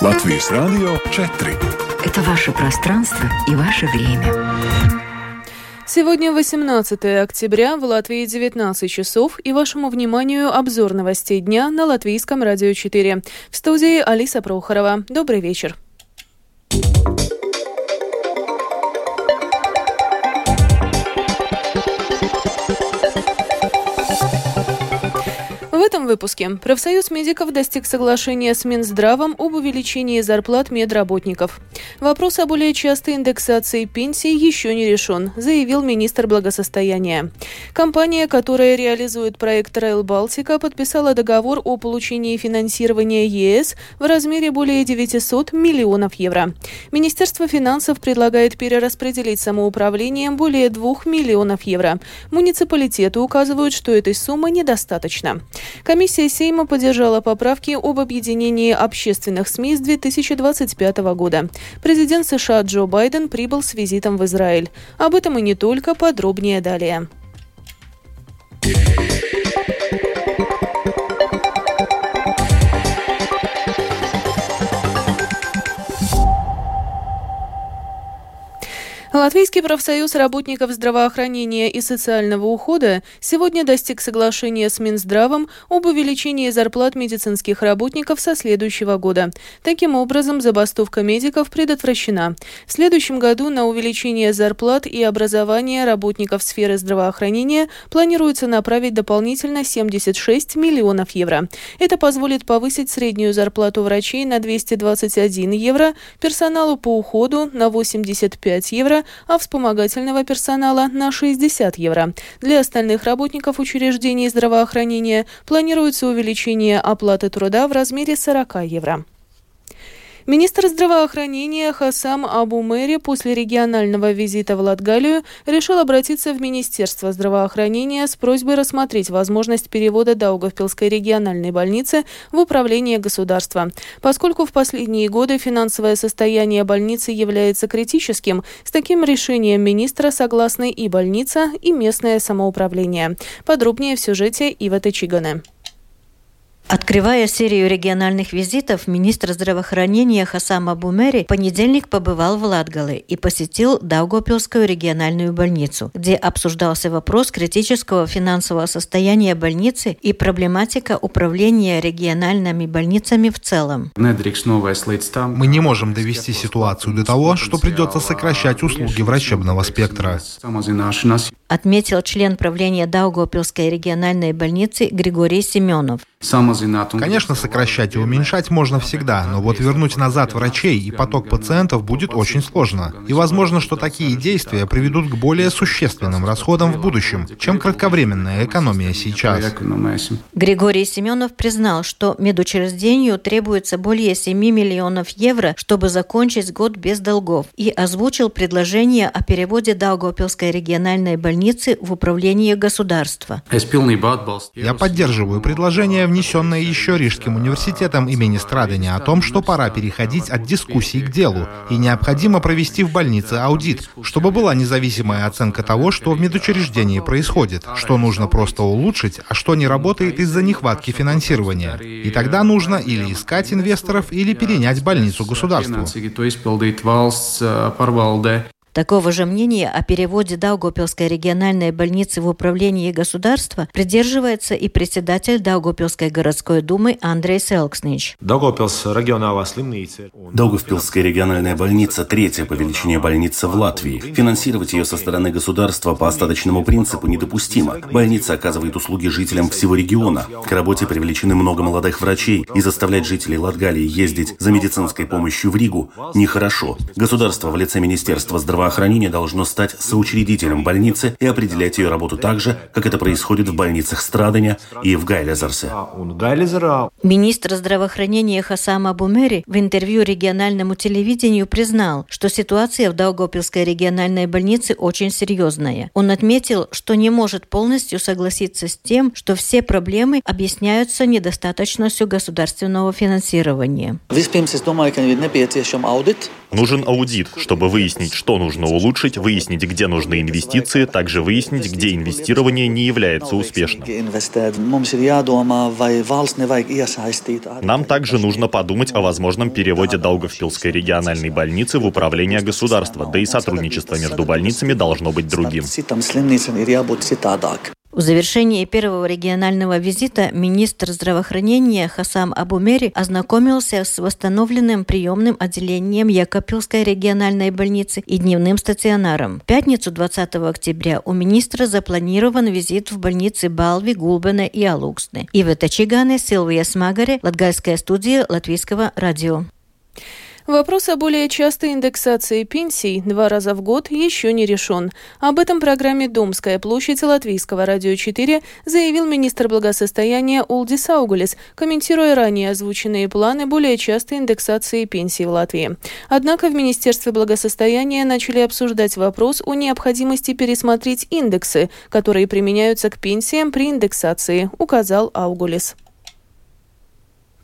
Латвийс Радио 4. Это ваше пространство и ваше время. Сегодня 18 октября, в Латвии 19 часов, и вашему вниманию обзор новостей дня на Латвийском радио 4. В студии Алиса Прохорова. Добрый вечер. В этом выпуске профсоюз медиков достиг соглашения с Минздравом об увеличении зарплат медработников. Вопрос о более частой индексации пенсий еще не решен, заявил министр благосостояния. Компания, которая реализует проект Rail Baltica, подписала договор о получении финансирования ЕС в размере более 900 миллионов евро. Министерство финансов предлагает перераспределить самоуправлением более 2 миллионов евро. Муниципалитеты указывают, что этой суммы недостаточно. Комиссия Сейма поддержала поправки об объединении общественных СМИ с 2025 года. Президент США Джо Байден прибыл с визитом в Израиль. Об этом и не только, подробнее далее. Латвийский профсоюз работников здравоохранения и социального ухода сегодня достиг соглашения с Минздравом об увеличении зарплат медицинских работников со следующего года. Таким образом, забастовка медиков предотвращена. В следующем году на увеличение зарплат и образование работников сферы здравоохранения планируется направить дополнительно 76 миллионов евро. Это позволит повысить среднюю зарплату врачей на 221 евро, персоналу по уходу на 85 евро, а вспомогательного персонала на 60 евро. Для остальных работников учреждений здравоохранения планируется увеличение оплаты труда в размере 40 евро. Министр здравоохранения Хосам Абу Мери после регионального визита в Латгалию решил обратиться в Министерство здравоохранения с просьбой рассмотреть возможность перевода Даугавпилской региональной больницы в управление государства. Поскольку в последние годы финансовое состояние больницы является критическим, с таким решением министра согласны и больница, и местное самоуправление. Подробнее в сюжете Ивты Чиганы. Открывая серию региональных визитов, министр здравоохранения Хосам Абу Мери в понедельник побывал в Латгале и посетил Даугавпилскую региональную больницу, где обсуждался вопрос критического финансового состояния больницы и проблематика управления региональными больницами в целом. Мы не можем довести ситуацию до того, что придется сокращать услуги врачебного спектра, отметил член правления Даугавпилской региональной больницы Григорий Семенов. Конечно, сокращать и уменьшать можно всегда, но вот вернуть назад врачей и поток пациентов будет очень сложно. И возможно, что такие действия приведут к более существенным расходам в будущем, чем кратковременная экономия сейчас. Григорий Семенов признал, что медучреждению требуется более 7 миллионов евро, чтобы закончить год без долгов, и озвучил предложение о переводе Даугавпилской региональной больницы в управление государства. Я поддерживаю предложение, внесенное еще Рижским университетом имени Страдыня, о том, что пора переходить от дискуссий к делу и необходимо провести в больнице аудит, чтобы была независимая оценка того, что в медучреждении происходит, что нужно просто улучшить, а что не работает из-за нехватки финансирования. И тогда нужно или искать инвесторов, или перенять больницу государству. Такого же мнения о переводе Даугавпилской региональной больницы в управление государства придерживается и председатель Даугавпилской городской думы Андрей Селкснич. Даугавпилская региональная больница – третья по величине больница в Латвии. Финансировать ее со стороны государства по остаточному принципу недопустимо. Больница оказывает услуги жителям всего региона. К работе привлечены много молодых врачей, и заставлять жителей Латгалии ездить за медицинской помощью в Ригу нехорошо. Государство в лице Министерства здравоохранения должно стать соучредителем больницы и определять ее работу так же, как это происходит в больницах Страдыня и в Гайлезерсе. Министр здравоохранения Хосам Абу Мери в интервью региональному телевидению признал, что ситуация в Даугавпилской региональной больнице очень серьезная. Он отметил, что не может полностью согласиться с тем, что все проблемы объясняются недостаточностью государственного финансирования. Нужен аудит, чтобы выяснить, что нужно улучшить, выяснить, где нужны инвестиции, также выяснить, где инвестирование не является успешным. Нам также нужно подумать о возможном переводе Даугавпилской региональной больницы в управление государства, да и сотрудничество между больницами должно быть другим. В завершении первого регионального визита министр здравоохранения Хосам Абу Мери ознакомился с восстановленным приемным отделением Якопилской региональной больницы и дневным стационаром. В пятницу 20 октября у министра запланирован визит в больницы Балви, Гулбена и Алуксны. Ивта Чиганы, Силвия Смагаре, Латгальская студия Латвийского радио. Вопрос о более частой индексации пенсий 2 раза в год еще не решен. Об этом программе «Домская площадь» Латвийского радио 4 заявил министр благосостояния Улдис Аугулис, комментируя ранее озвученные планы более частой индексации пенсий в Латвии. Однако в Министерстве благосостояния начали обсуждать вопрос о необходимости пересмотреть индексы, которые применяются к пенсиям при индексации, указал Аугулис.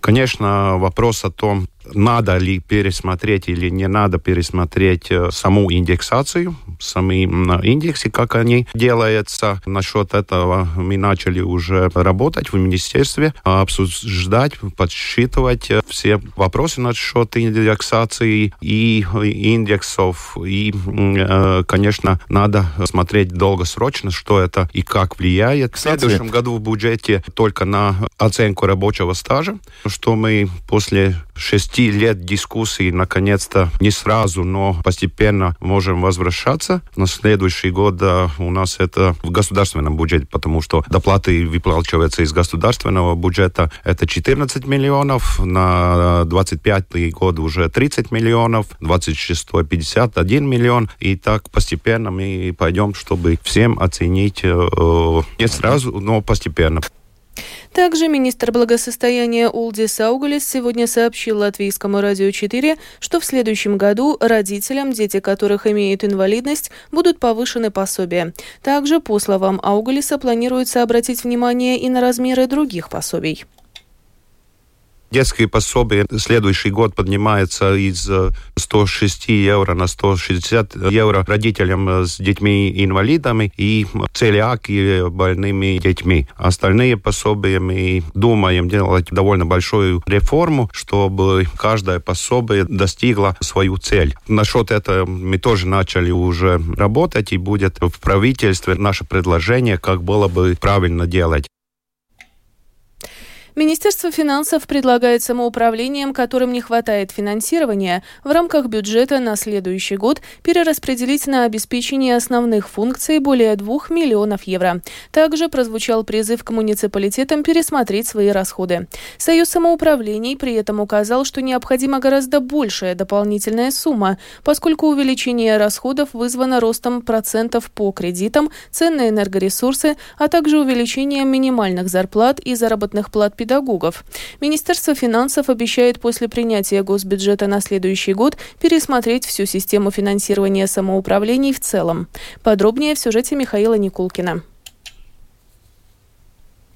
Конечно, вопрос о том, надо ли пересмотреть или не надо пересмотреть саму индексацию, сами индексы, как они делаются. Насчет этого мы начали уже работать в министерстве, обсуждать, подсчитывать все вопросы насчет индексации и индексов. И, конечно, надо смотреть долгосрочно, что это и как влияет. В следующем году в бюджете только на оценку рабочего стажа, что мы после 6 лет дискуссий, наконец-то, не сразу, но постепенно можем возвращаться. На следующий год у нас это в государственном бюджете, потому что доплаты выплачиваются из государственного бюджета. Это 14 миллионов, на 25 год уже 30 миллионов, 26-й 51 миллион. И так постепенно мы пойдем, чтобы всем оценить не сразу, но постепенно. Также министр благосостояния Улдис Аугулис сегодня сообщил Латвийскому радио 4, что в следующем году родителям, дети которых имеют инвалидность, будут повышены пособия. Также, по словам Аугулиса, планируется обратить внимание и на размеры других пособий. Детские пособия в следующий год поднимаются из 106 евро на 160 евро родителям с детьми-инвалидами и целиакией больными детьми. Остальные пособия мы думаем делать довольно большую реформу, чтобы каждое пособие достигло свою цель. Насчет этого мы тоже начали уже работать, и будет в правительстве наше предложение, как было бы правильно делать. Министерство финансов предлагает самоуправлениям, которым не хватает финансирования, в рамках бюджета на следующий год перераспределить на обеспечение основных функций более 2 миллионов евро. Также прозвучал призыв к муниципалитетам пересмотреть свои расходы. Союз самоуправлений при этом указал, что необходима гораздо большая дополнительная сумма, поскольку увеличение расходов вызвано ростом процентов по кредитам, цен на энергоресурсы, а также увеличением минимальных зарплат и заработных плат педагогов. Министерство финансов обещает после принятия госбюджета на следующий год пересмотреть всю систему финансирования самоуправлений в целом. Подробнее в сюжете Михаила Никулкина.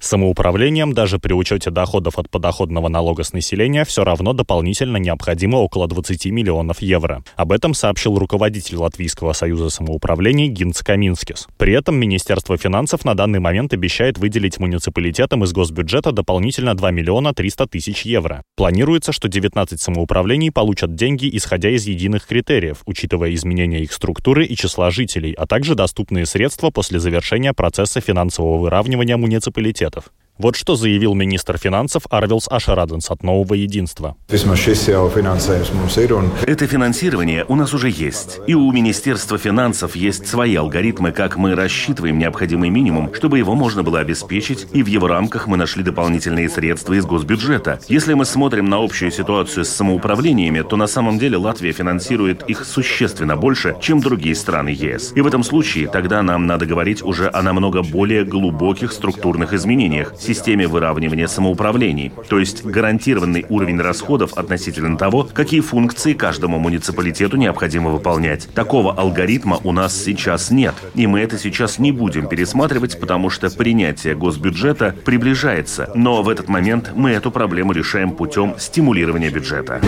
Самоуправлением даже при учете доходов от подоходного налога с населения все равно дополнительно необходимо около 20 миллионов евро. Об этом сообщил руководитель Латвийского союза самоуправлений Гинтс Каминскис. При этом Министерство финансов на данный момент обещает выделить муниципалитетам из госбюджета дополнительно 2 миллиона 300 тысяч евро. Планируется, что 19 самоуправлений получат деньги, исходя из единых критериев, учитывая изменения их структуры и числа жителей, а также доступные средства после завершения процесса финансового выравнивания муниципалитетов. Вот что заявил министр финансов Арвилс Ашераденс от «Нового единства». Это финансирование у нас уже есть. И у Министерства финансов есть свои алгоритмы, как мы рассчитываем необходимый минимум, чтобы его можно было обеспечить, и в его рамках мы нашли дополнительные средства из госбюджета. Если мы смотрим на общую ситуацию с самоуправлениями, то на самом деле Латвия финансирует их существенно больше, чем другие страны ЕС. И в этом случае тогда нам надо говорить уже о намного более глубоких структурных изменениях. системе выравнивания самоуправлений, то есть гарантированный уровень расходов относительно того, какие функции каждому муниципалитету необходимо выполнять. Такого алгоритма у нас сейчас нет, и мы это сейчас не будем пересматривать, потому что принятие госбюджета приближается, но в этот момент мы эту проблему решаем путем стимулирования бюджета.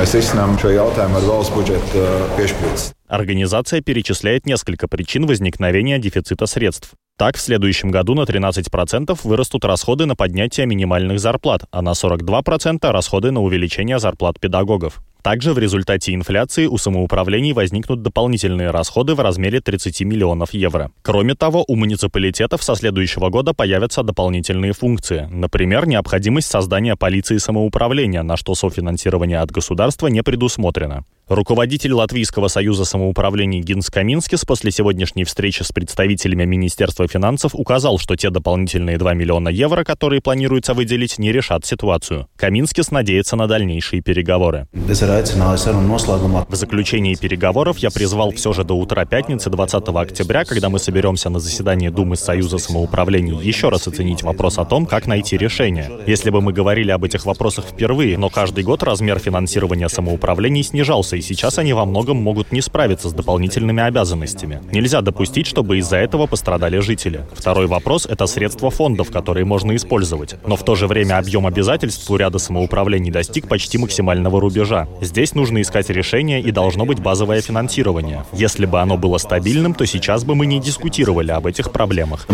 Организация перечисляет несколько причин возникновения дефицита средств. Так, в следующем году на 13% вырастут расходы на поднятие минимальных зарплат, а на 42% расходы на увеличение зарплат педагогов. Также в результате инфляции у самоуправлений возникнут дополнительные расходы в размере 30 миллионов евро. Кроме того, у муниципалитетов со следующего года появятся дополнительные функции. Например, необходимость создания полиции самоуправления, на что софинансирование от государства не предусмотрено. Руководитель Латвийского союза самоуправлений Гинтс Каминскис после сегодняшней встречи с представителями Министерства финансов указал, что те дополнительные 2 миллиона евро, которые планируется выделить, не решат ситуацию. Каминскис надеется на дальнейшие переговоры. В заключении переговоров я призвал все же до утра пятницы 20 октября, когда мы соберемся на заседании Думы Союза самоуправлений, еще раз оценить вопрос о том, как найти решение. Если бы мы говорили об этих вопросах впервые, но каждый год размер финансирования самоуправлений снижался, и сейчас они во многом могут не справиться с дополнительными обязанностями. Нельзя допустить, чтобы из-за этого пострадали жители. Второй вопрос — это средства фондов, которые можно использовать. Но в то же время объем обязательств у ряда самоуправлений достиг почти максимального рубежа. Здесь нужно искать решение и должно быть базовое финансирование. Если бы оно было стабильным, то сейчас бы мы не дискутировали об этих проблемах.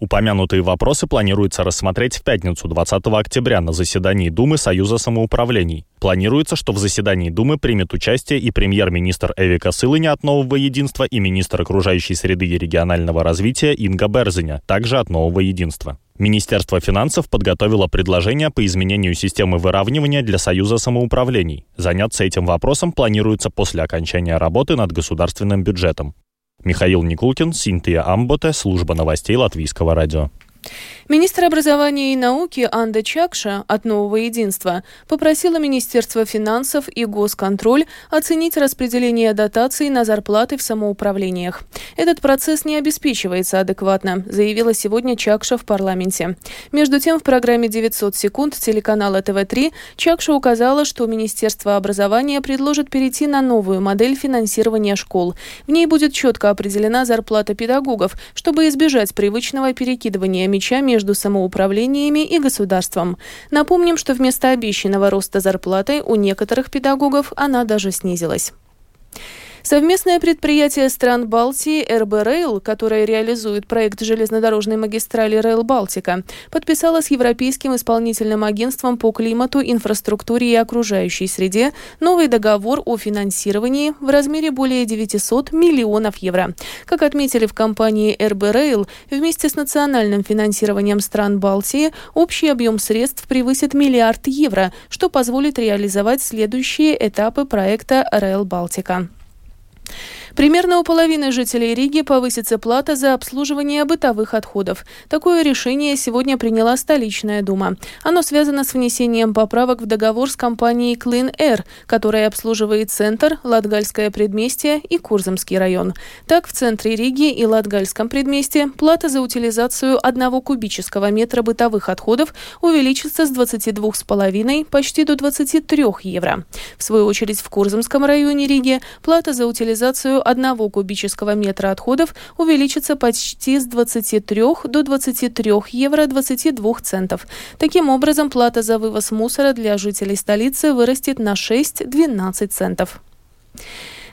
Упомянутые вопросы планируется рассмотреть в пятницу 20 октября на заседании Думы Союза самоуправлений. Планируется, что в заседании Думы примет участие и премьер-министр Эвика Сылыня от Нового Единства и министр окружающей среды и регионального развития Инга Берзеня, также от Нового Единства. Министерство финансов подготовило предложение по изменению системы выравнивания для Союза самоуправлений. Заняться этим вопросом планируется после окончания работы над государственным бюджетом. Михаил Никулкин, Синтия Амботе, служба новостей Латвийского радио. Министр образования и науки Анда Чакша от Нового Единства попросила Министерство финансов и Госконтроль оценить распределение дотаций на зарплаты в самоуправлениях. Этот процесс не обеспечивается адекватно, заявила сегодня Чакша в парламенте. Между тем, в программе «900 секунд» телеканала ТВ3 Чакша указала, что Министерство образования предложит перейти на новую модель финансирования школ. В ней будет четко определена зарплата педагогов, чтобы избежать привычного перекидывания мяча между самоуправлениями и государством. Напомним, что вместо обещанного роста зарплаты у некоторых педагогов она даже снизилась. Совместное предприятие стран Балтии РБ Рейл, которое реализует проект железнодорожной магистрали Rail Baltica, подписало с Европейским исполнительным агентством по климату, инфраструктуре и окружающей среде новый договор о финансировании в размере более 900 миллионов евро. Как отметили в компании РБ Рейл, вместе с национальным финансированием стран Балтии общий объем средств превысит миллиард евро, что позволит реализовать следующие этапы проекта Rail Baltica. Примерно у половины жителей Риги повысится плата за обслуживание бытовых отходов. Такое решение сегодня приняла столичная дума. Оно связано с внесением поправок в договор с компанией Clean Air, которая обслуживает центр, Латгальское предместье и Курзамский район. Так, в центре Риги и Латгальском предместье плата за утилизацию 1 кубического метра бытовых отходов увеличится с 22,5 почти до 23 евро. В свою очередь, в Курзамском районе Риги плата за утилизацию 1 кубического метра отходов увеличится почти с 23 до 23 евро 22 центов. Таким образом, плата за вывоз мусора для жителей столицы вырастет на 6-12 центов.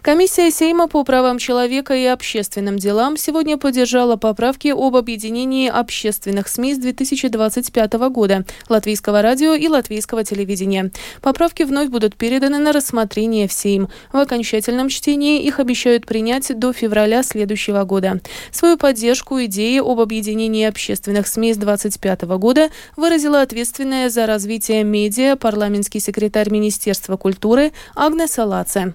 Комиссия Сейма по правам человека и общественным делам сегодня поддержала поправки об объединении общественных СМИ с 2025 года, Латвийского радио и Латвийского телевидения. Поправки вновь будут переданы на рассмотрение в Сейм. В окончательном чтении их обещают принять до февраля следующего года. Свою поддержку идеи об объединении общественных СМИ с 2025 года выразила ответственная за развитие медиа парламентский секретарь Министерства культуры Агнесе Лаце.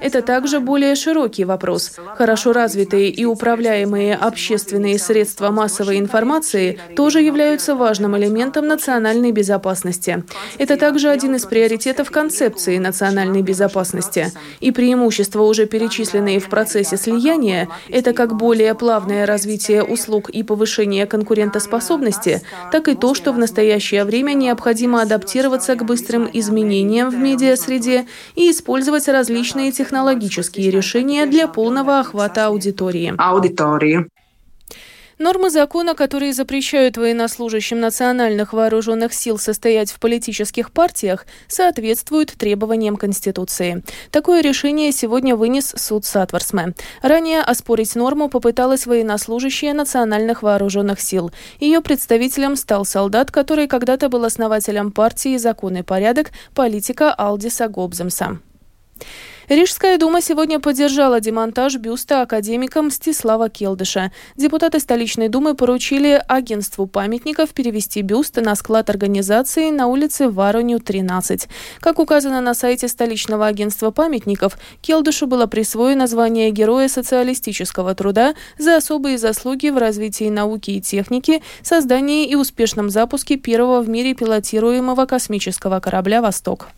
Это также более широкий вопрос. Хорошо развитые и управляемые общественные средства массовой информации тоже являются важным элементом национальной безопасности. Это также один из приоритетов концепции национальной безопасности. И преимущества, уже перечисленные в процессе слияния, это как более плавное развитие услуг и повышение конкурентоспособности, так и то, что в настоящее время необходимо адаптироваться к быстрым изменениям в медиасреде и использовать различные технологические решения для полного охвата аудитории. Нормы закона, которые запрещают военнослужащим национальных вооруженных сил состоять в политических партиях, соответствуют требованиям Конституции. Такое решение сегодня вынес суд Сатварсме. Ранее оспорить норму попыталась военнослужащая национальных вооруженных сил. Ее представителем стал солдат, который когда-то был основателем партии «Закон и порядок», политика Алдиса Гобземса. Рижская дума сегодня поддержала демонтаж бюста академика Мстислава Келдыша. Депутаты столичной думы поручили агентству памятников перевести бюст на склад организации на улице Вороню, 13. Как указано на сайте столичного агентства памятников, Келдышу было присвоено звание Героя социалистического труда за особые заслуги в развитии науки и техники, создании и успешном запуске первого в мире пилотируемого космического корабля «Восток».